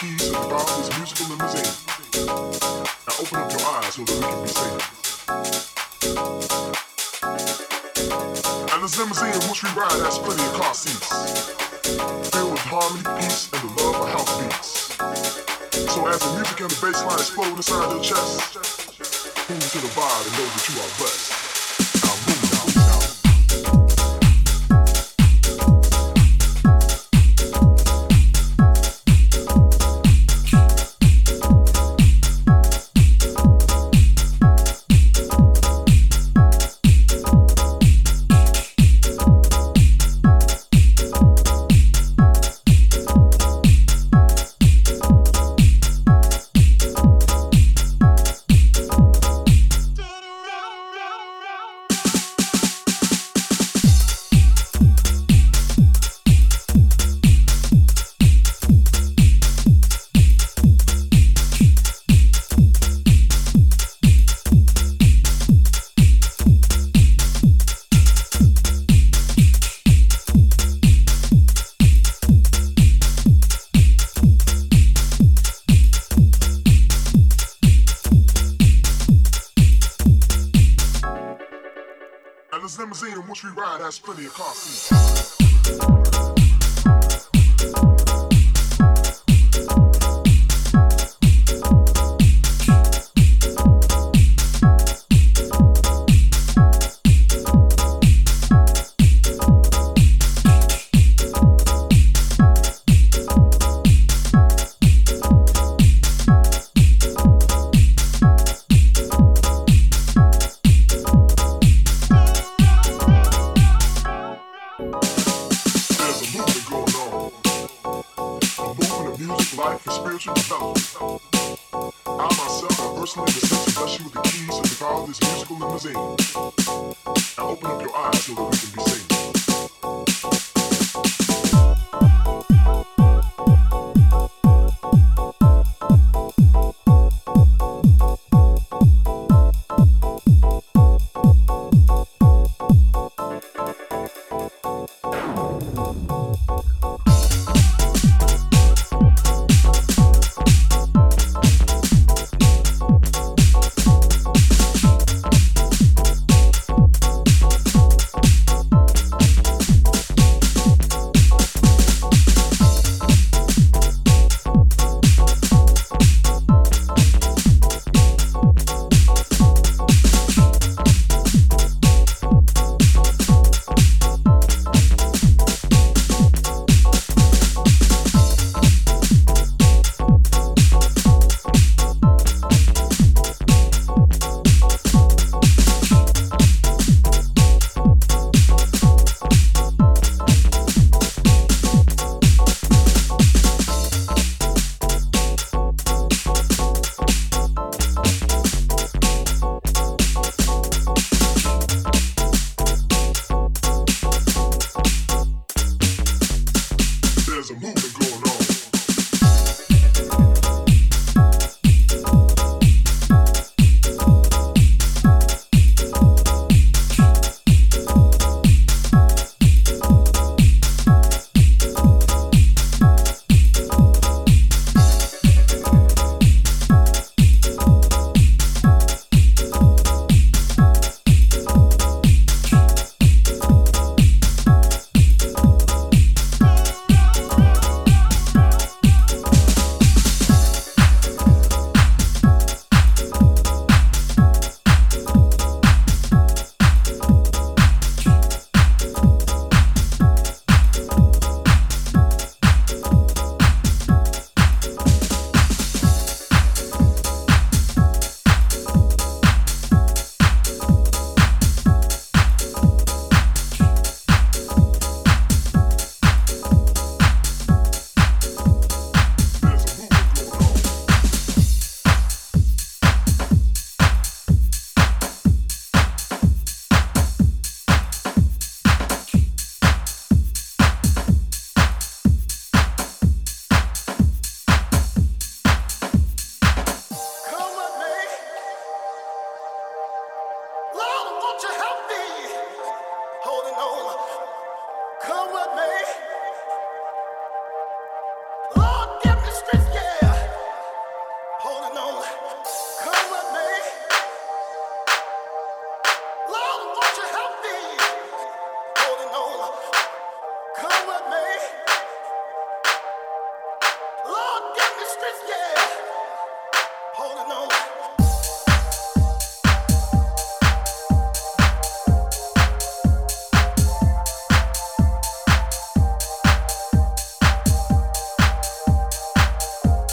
keys to the bar of this musical limousine. Now open up your eyes so that we can be seen. And this limousine in which we ride has plenty of car seats, filled with harmony, peace, and the love of house beats. So as the music and the bass line explode inside your chest, move to the bar and know that you are blessed. This limousine in which we ride has plenty of car seats. Life and spiritual development. I myself am personally destined to bless you with the keys to the car of this musical limousine. Now open up your eyes so that we can be seen.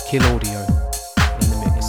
Kill Audio in the mix.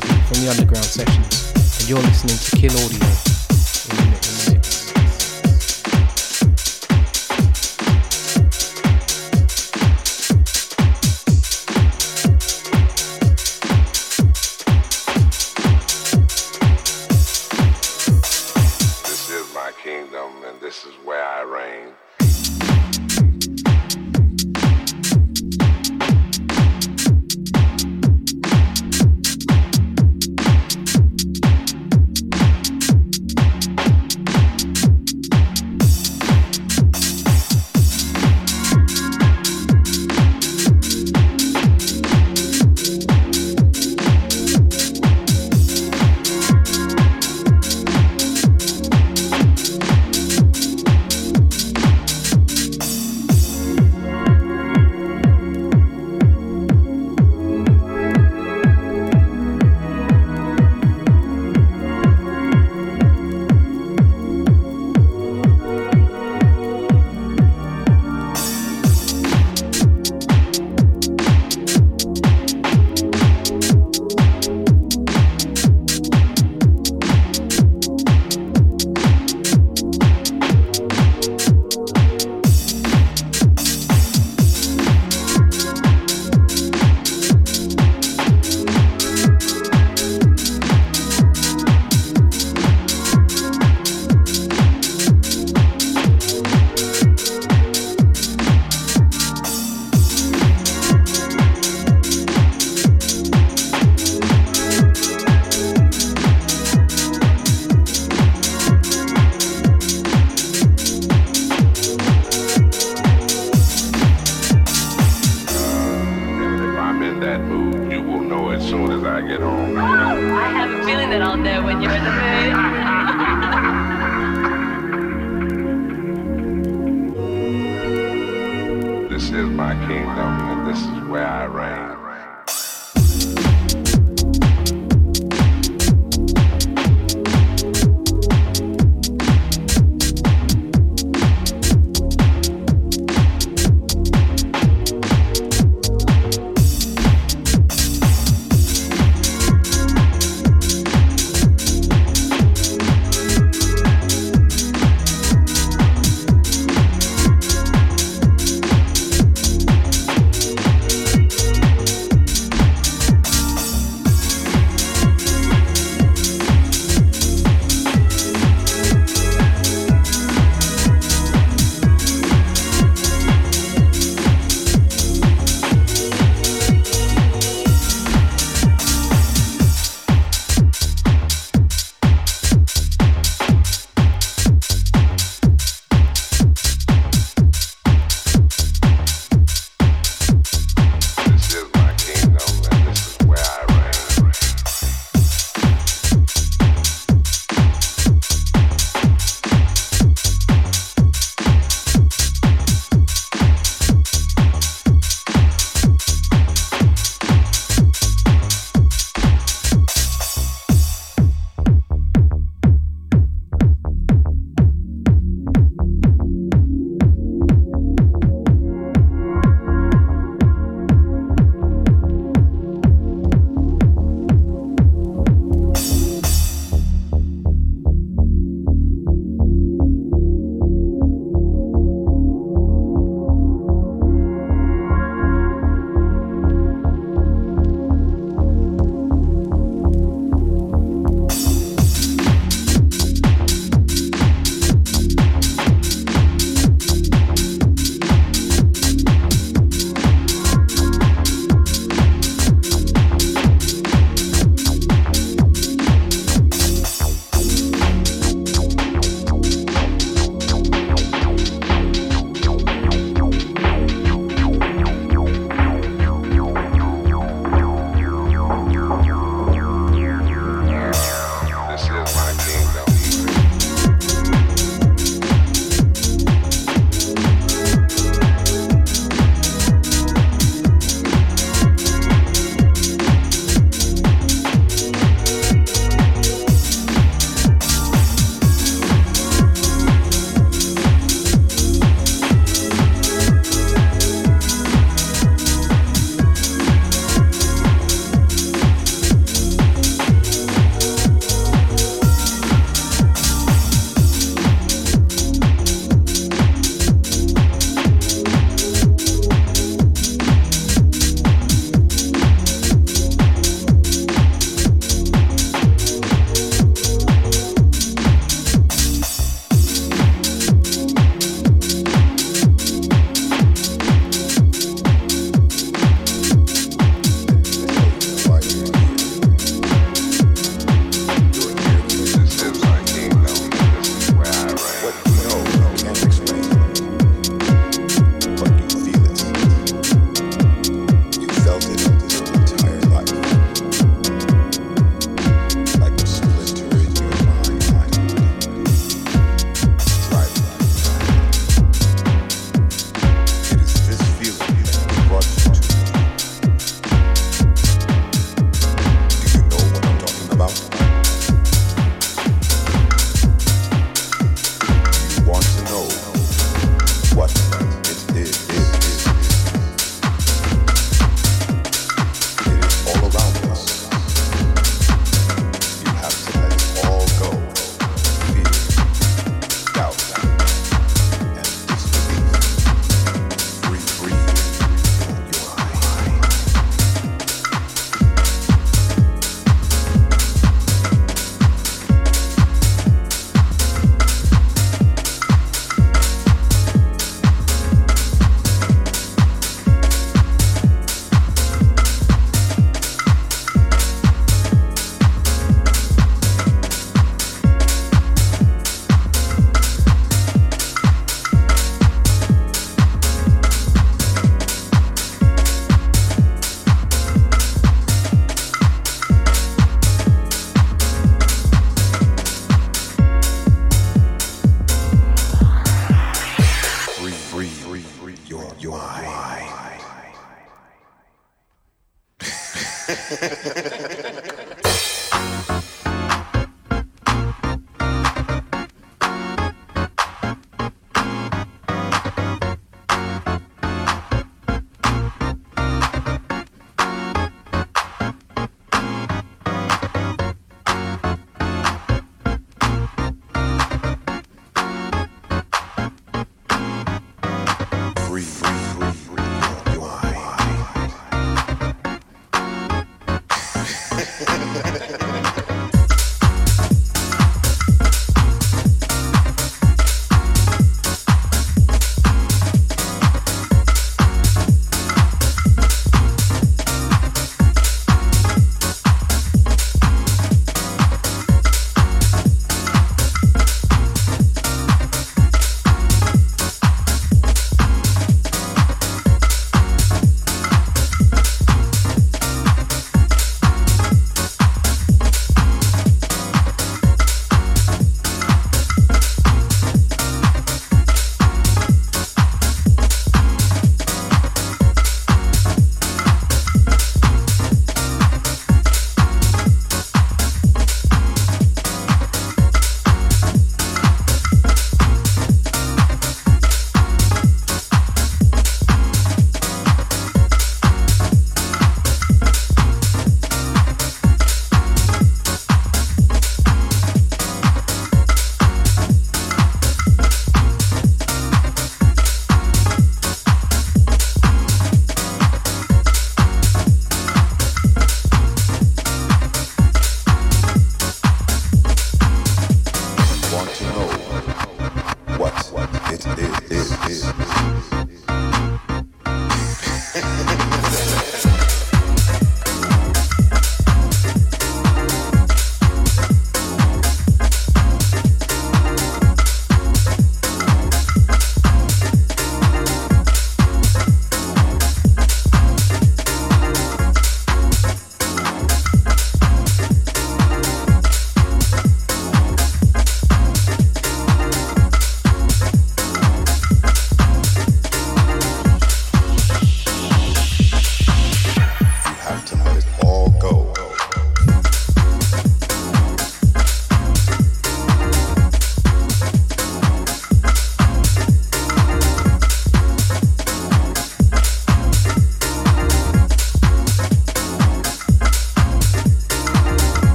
Dougie from the underground section, and you're listening to Kill Audio.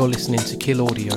You're listening to Kill Audio.